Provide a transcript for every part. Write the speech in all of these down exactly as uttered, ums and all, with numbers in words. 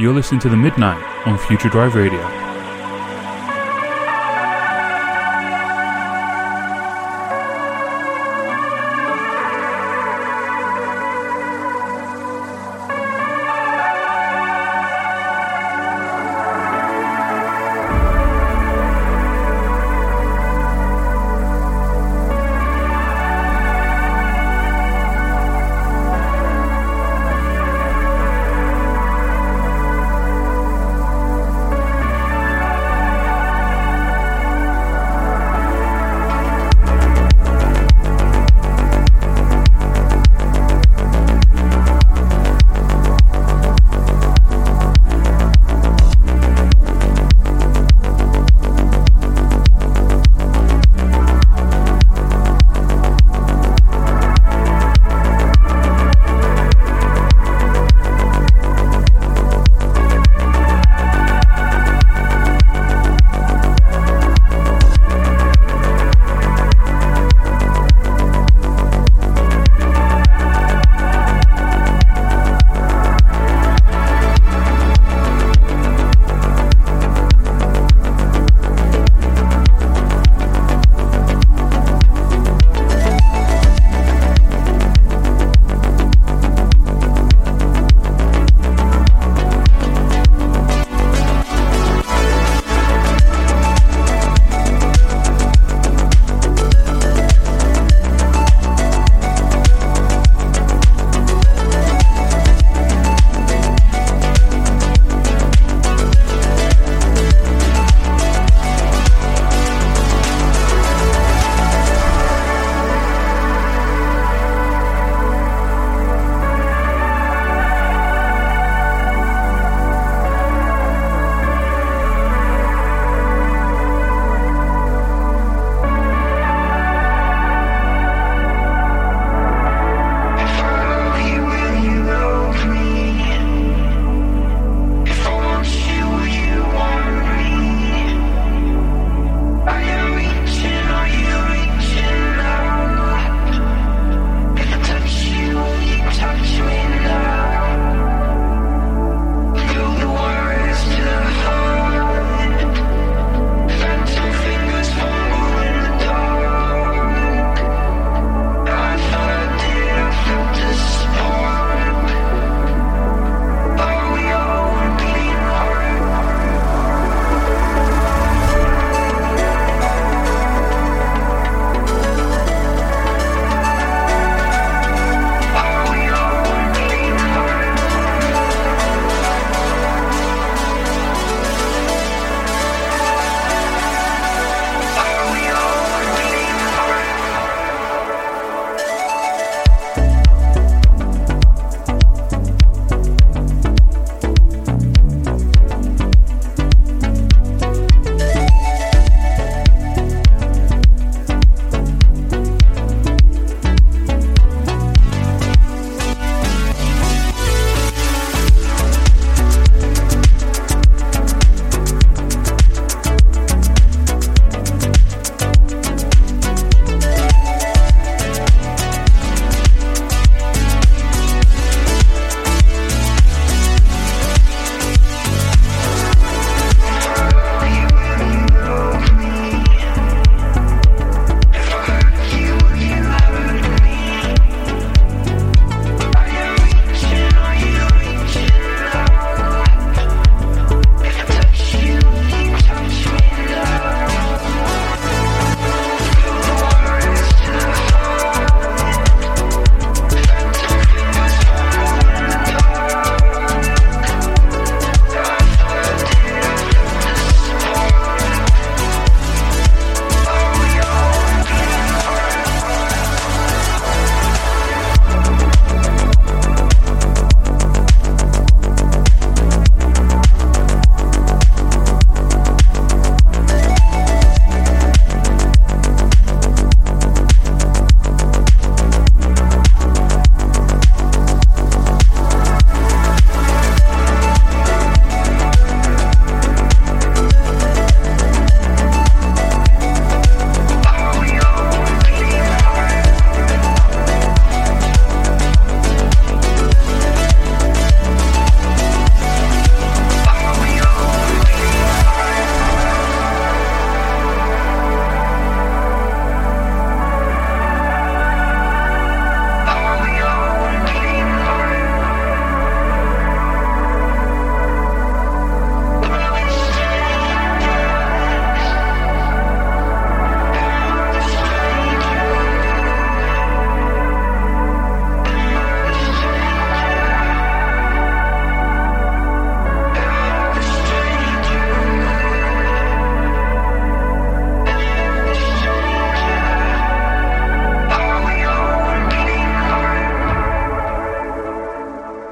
You're listening to The Midnight on Future Drive Radio.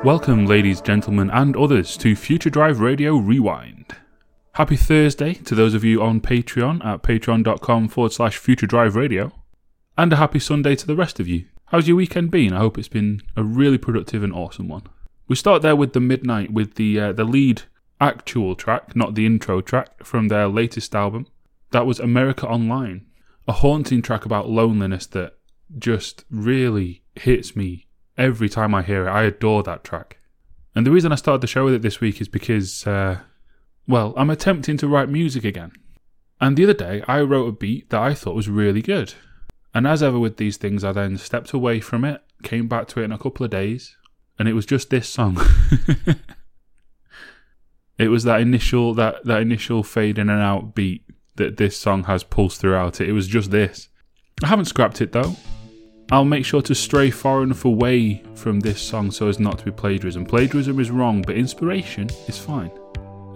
Welcome, ladies, gentlemen, and others to Future Drive Radio Rewind. Happy Thursday to those of you on Patreon at patreon.com forward slash Future Drive Radio. And a happy Sunday to the rest of you. How's your weekend been? I hope it's been a really productive and awesome one. We start there with The Midnight, with the uh, the lead actual track, not the intro track, from their latest album. That was America Online. A haunting track about loneliness that just really hits me every time I hear it. I adore that track. And the reason I started the show with it this week is because, uh, well, I'm attempting to write music again. And the other day, I wrote a beat that I thought was really good. And as ever with these things, I then stepped away from it, came back to it in a couple of days, and it was just this song. It was that initial that, that initial fade in and out beat that this song has pulsed throughout it. It was just this. I haven't scrapped it though. I'll make sure to stray far enough away from this song so as not to be plagiarism. Plagiarism is wrong, but inspiration is fine.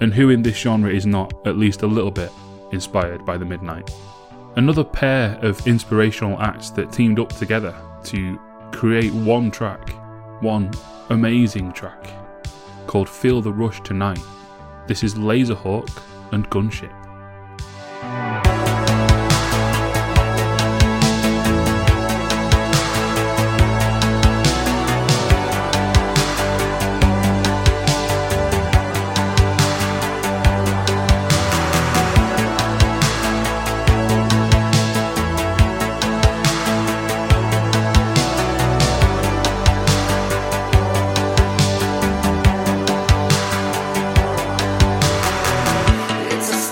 And who in this genre is not, at least a little bit, inspired by The Midnight? Another pair of inspirational acts that teamed up together to create one track, one amazing track, called Feel the Rush Tonight. This is Laserhawk and Gunship. It's a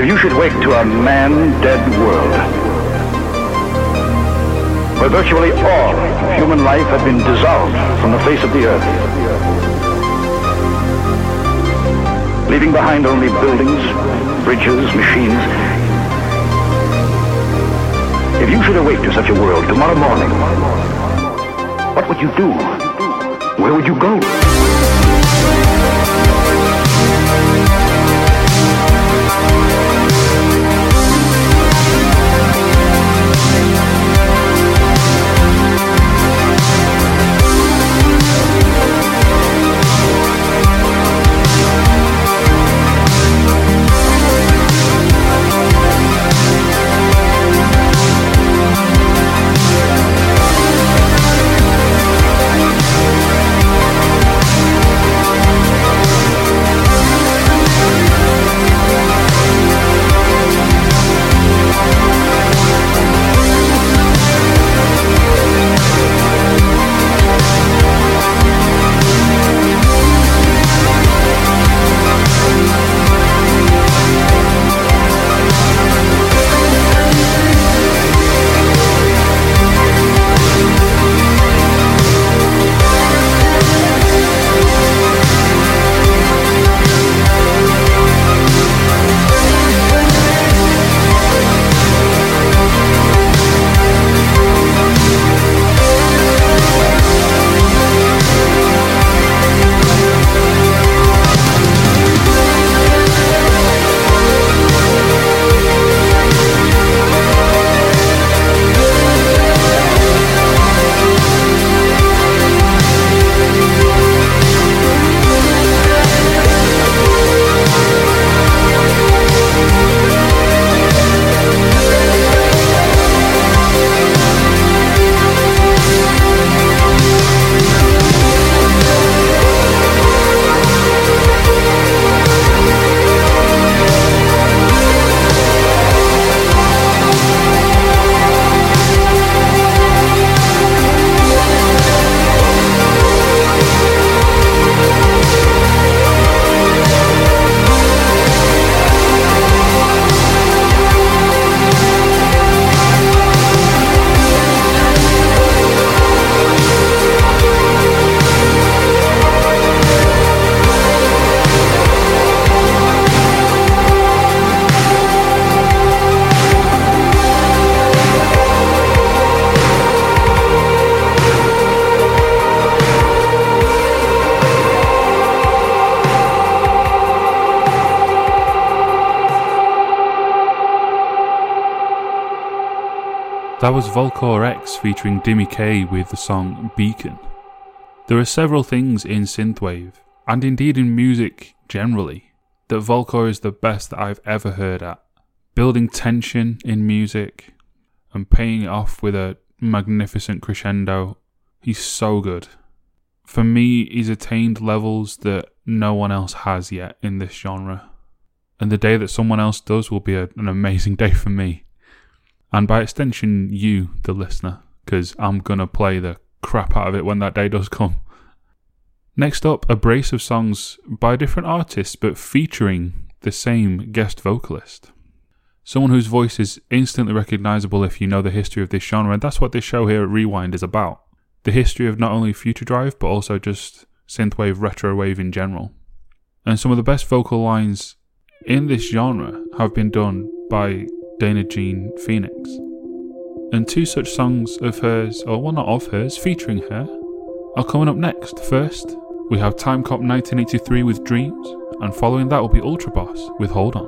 if you should wake to a man-dead world, where virtually all of human life had been dissolved from the face of the earth, leaving behind only buildings, bridges, machines. If you should awake to such a world tomorrow morning, what would you do? Where would you go? That was Volkor X featuring Dimmy K with the song Beacon. There are several things in synthwave, and indeed in music generally, that Volkor is the best that I've ever heard at. Building tension in music and paying it off with a magnificent crescendo. He's so good. For me, he's attained levels that no one else has yet in this genre. And the day that someone else does will be a, an amazing day for me. And by extension, you, the listener, because I'm going to play the crap out of it when that day does come. Next up, a brace of songs by different artists, but featuring the same guest vocalist. Someone whose voice is instantly recognisable if you know the history of this genre, and that's what this show here at Rewind is about. The history of not only Future Drive, but also just synthwave, retrowave in general. And some of the best vocal lines in this genre have been done by Dana Jean Phoenix. And two such songs of hers, or well, not of hers, featuring her, are coming up next. First, we have Time Cop nineteen eighty-three with Dreams, and following that will be Ultra Boss with Hold On.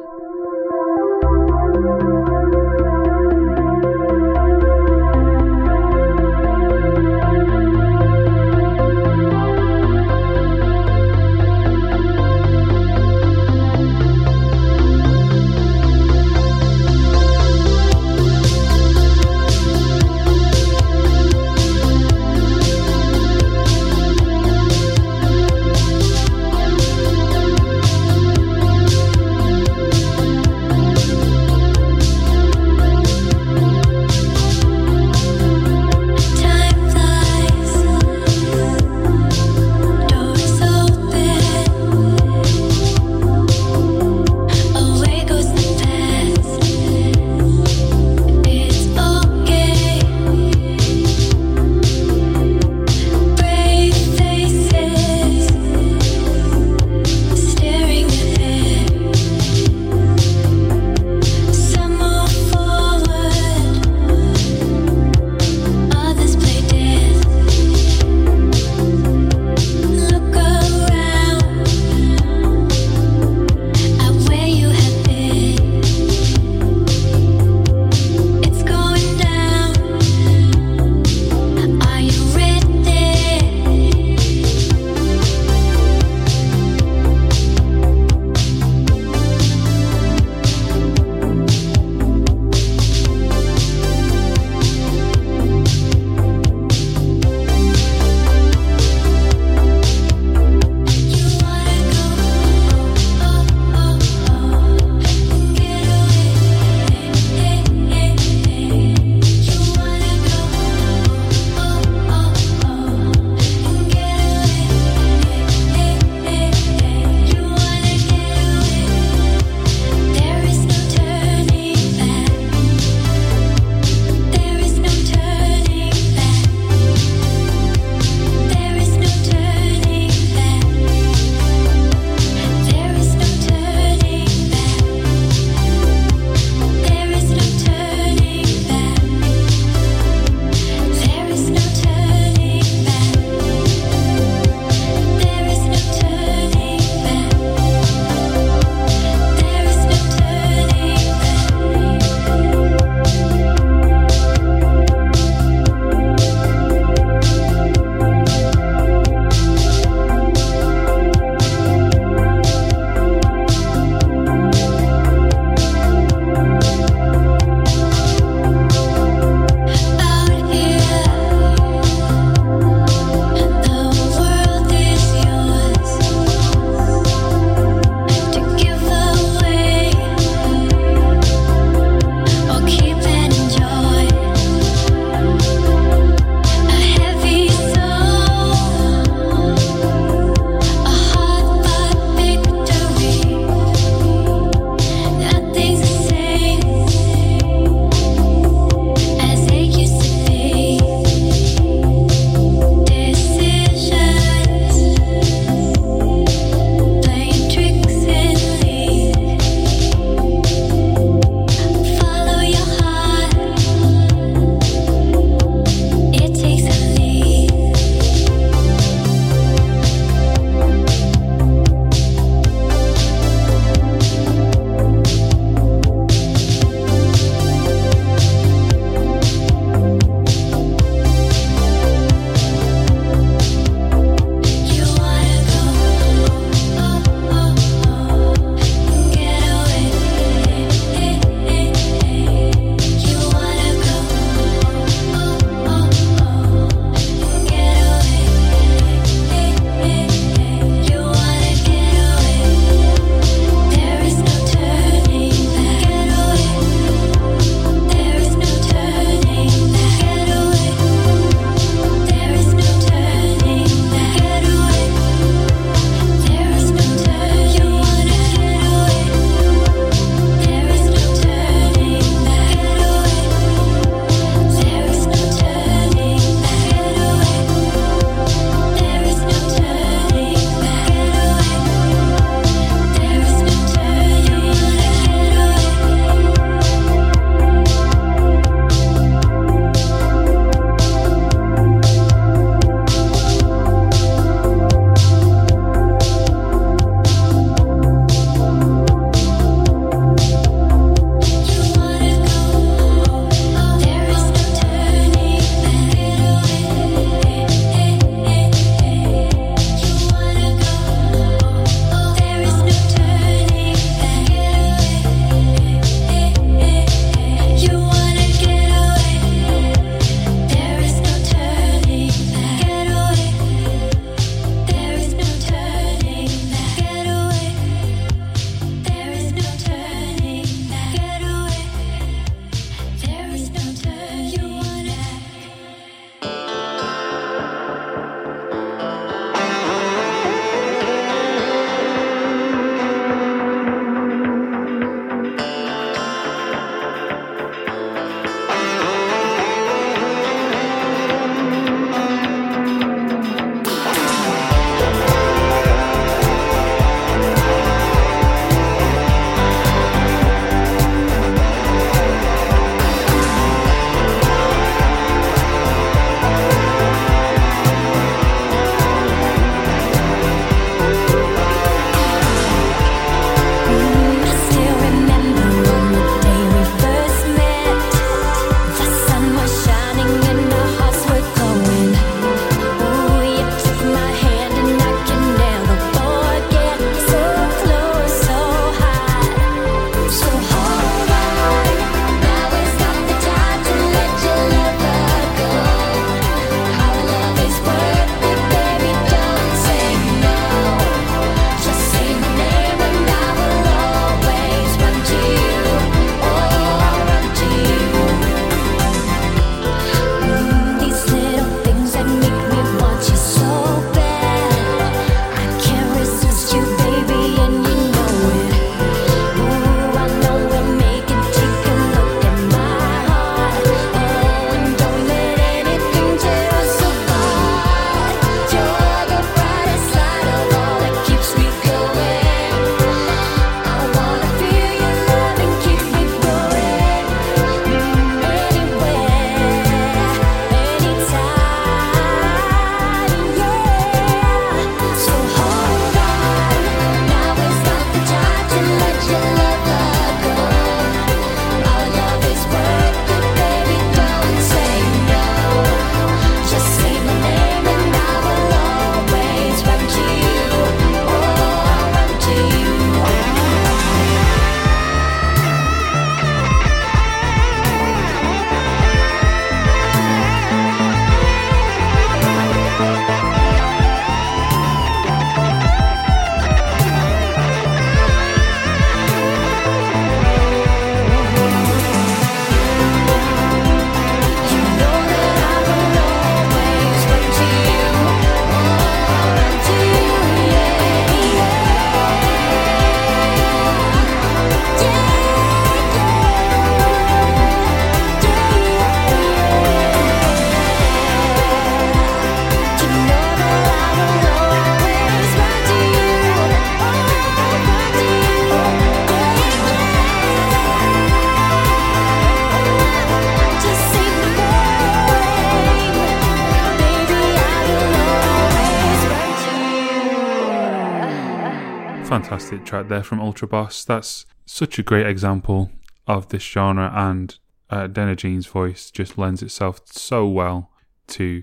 fantastic track there from Ultra Boss. That's such a great example of this genre, and uh, Dana Jean's voice just lends itself so well to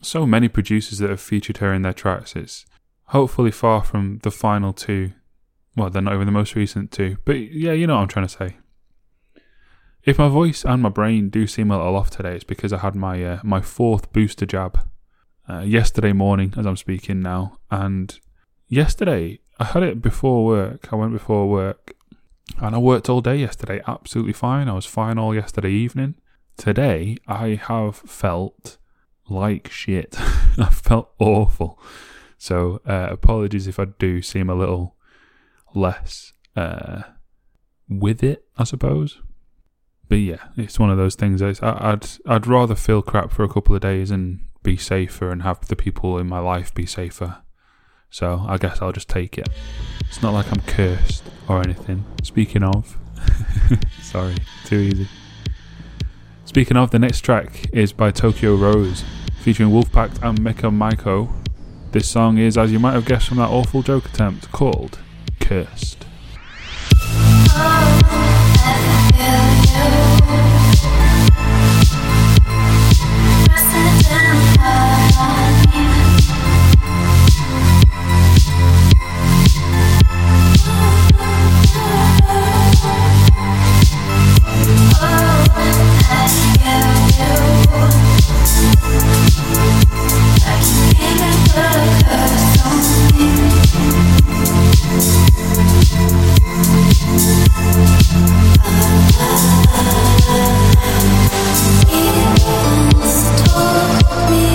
so many producers that have featured her in their tracks. It's hopefully far from the final two. Well, they're not even the most recent two, but yeah, you know what I'm trying to say. If my voice and my brain do seem a little off today, it's because I had my uh, my fourth booster jab uh, yesterday morning as I'm speaking now. And yesterday, I had it before work. I went before work and I worked all day yesterday. Absolutely fine. I was fine all yesterday evening. Today, I have felt like shit. I felt awful. So uh, apologies if I do seem a little less uh, with it, I suppose. But yeah, it's one of those things. I, I'd I'd rather feel crap for a couple of days and be safer and have the people in my life be safer. So I guess I'll just take it. It's not like I'm cursed or anything. Speaking of... sorry, too easy. Speaking of, the next track is by Tokyo Rose, featuring Wolfpacked and Mecha Maiko. This song is, as you might have guessed from that awful joke attempt, called Cursed. It was told me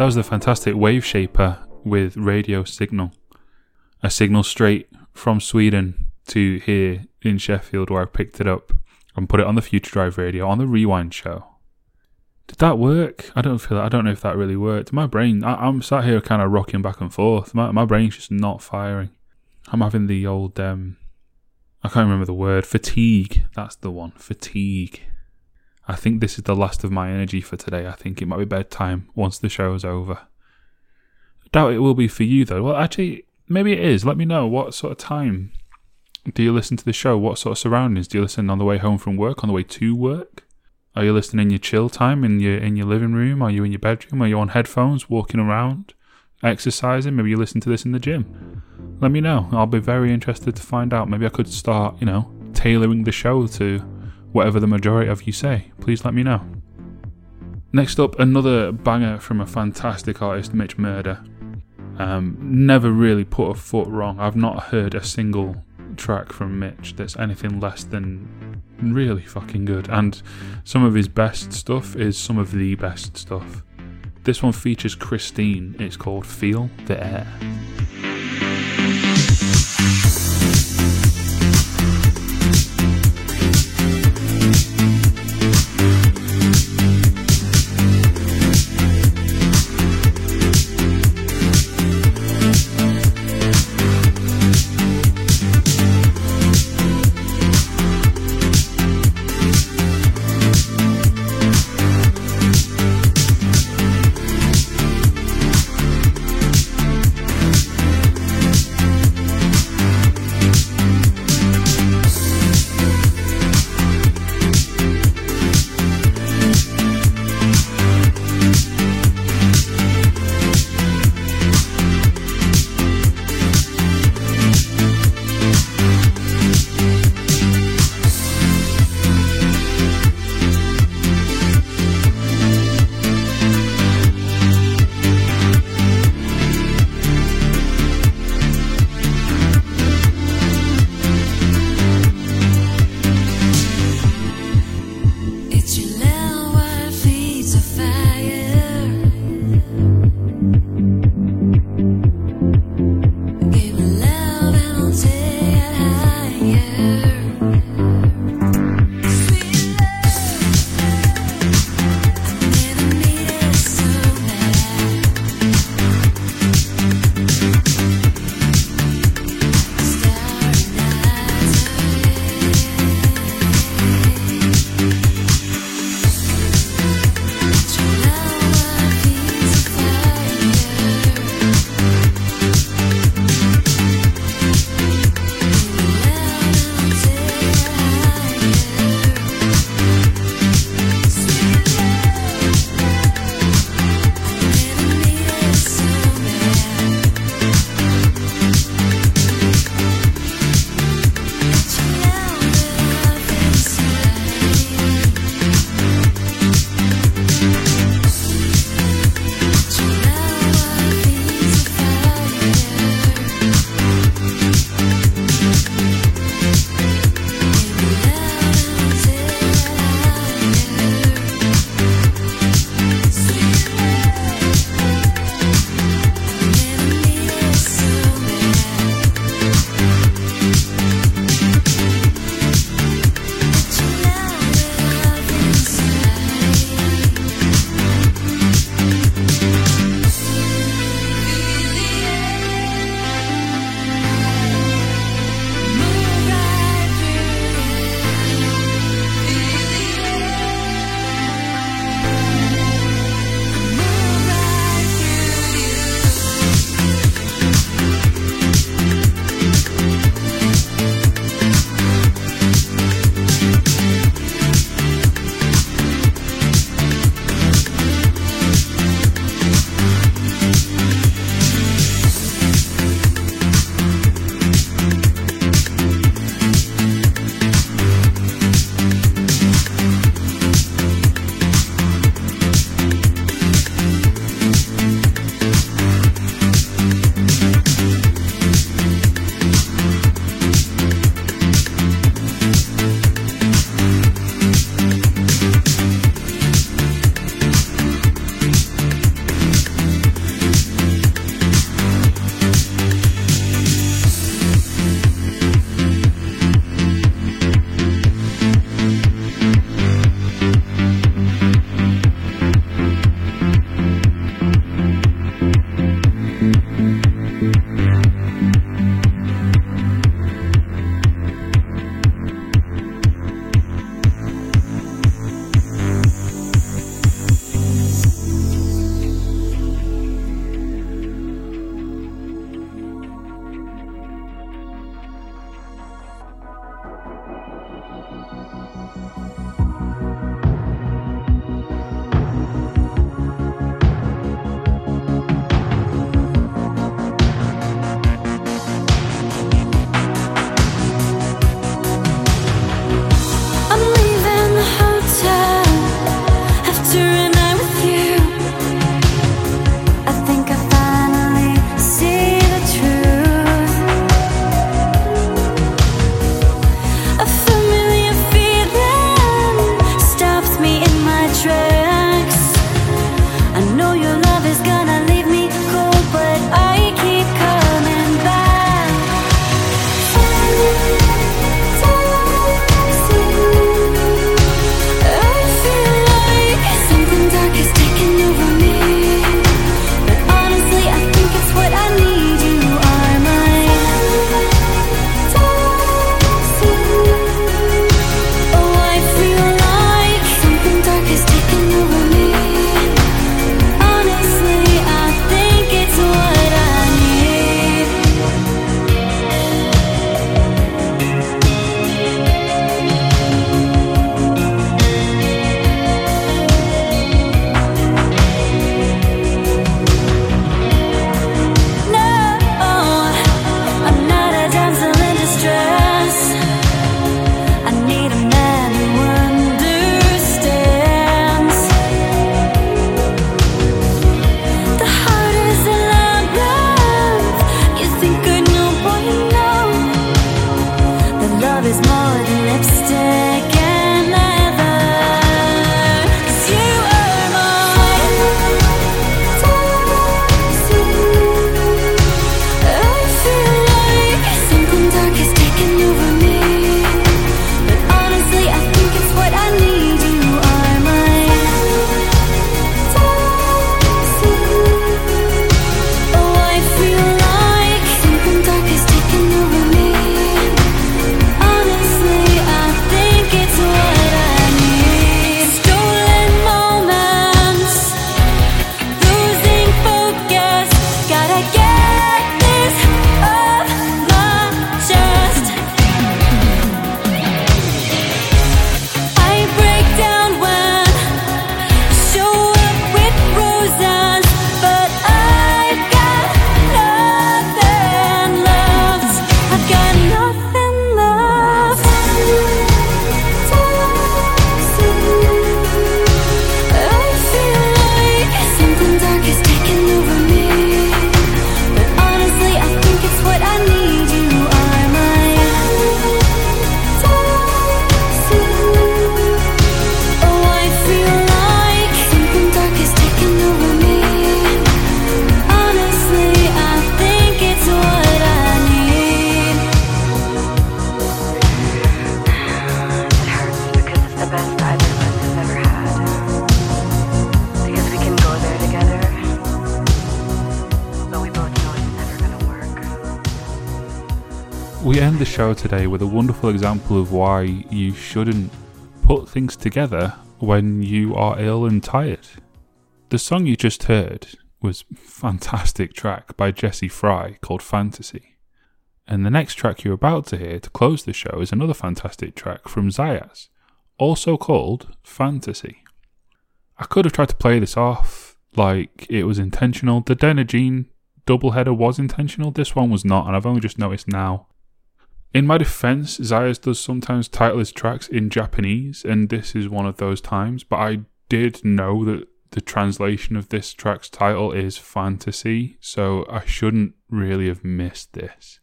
That was the fantastic Wave Shaper with Radio Signal. A signal straight from Sweden to here in Sheffield, where I picked it up and put it on the Future Drive Radio on the Rewind show. Did that work? I don't feel. I don't know if that really worked. My brain. I, I'm sat here kind of rocking back and forth. My my brain's just not firing. I'm having the old. Um, I can't remember the word. Fatigue. That's the one. Fatigue. I think this is the last of my energy for today. I think it might be bedtime once the show's over. I doubt it will be for you though. Well, actually, maybe it is. Let me know what sort of time. Do you listen to the show? What sort of surroundings? Do you listen on the way home from work? On the way to work? Are you listening in your chill time? In your in your living room? Are you in your bedroom? Are you on headphones? Walking around? Exercising? Maybe you listen to this in the gym. Let me know. I'll be very interested to find out. Maybe I could start, you know, tailoring the show to whatever the majority of you say. Please let me know. Next up, another banger from a fantastic artist, Mitch Murder. Um, never really put a foot wrong. I've not heard a single track from Mitch that's anything less than really fucking good, and some of his best stuff is some of the best stuff. This one features Christine. It's called Feel the Air. best either of us has ever had. Because we can go there together, but we both know it's never gonna work. We end the show today with a wonderful example of why you shouldn't put things together when you are ill and tired. The song you just heard was a fantastic track by Jesse Fry called Fantasy. And the next track you're about to hear to close the show is another fantastic track from Zayaz, also called Fantasy. I could have tried to play this off like it was intentional. The Dana Jean doubleheader was intentional, this one was not, and I've only just noticed now. In my defense, Zayaz does sometimes title his tracks in Japanese, and this is one of those times, but I did know that the translation of this track's title is Fantasy, so I shouldn't really have missed this.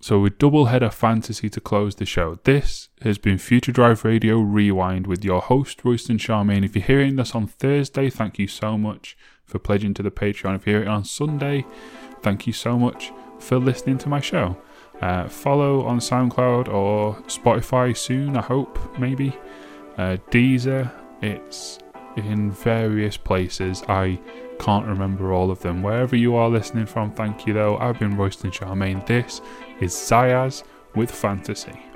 So with doubleheader Fantasy to close the show. This has been Future Drive Radio Rewind with your host, Royston Charmaine. If you're hearing this on Thursday, thank you so much for pledging to the Patreon. If you're hearing it on Sunday, thank you so much for listening to my show. Uh, follow on SoundCloud or Spotify soon, I hope, maybe. Uh, Deezer, it's in various places. I can't remember all of them. Wherever you are listening from, thank you though. I've been Royston Charmaine. This is Zayaz with Fantasy.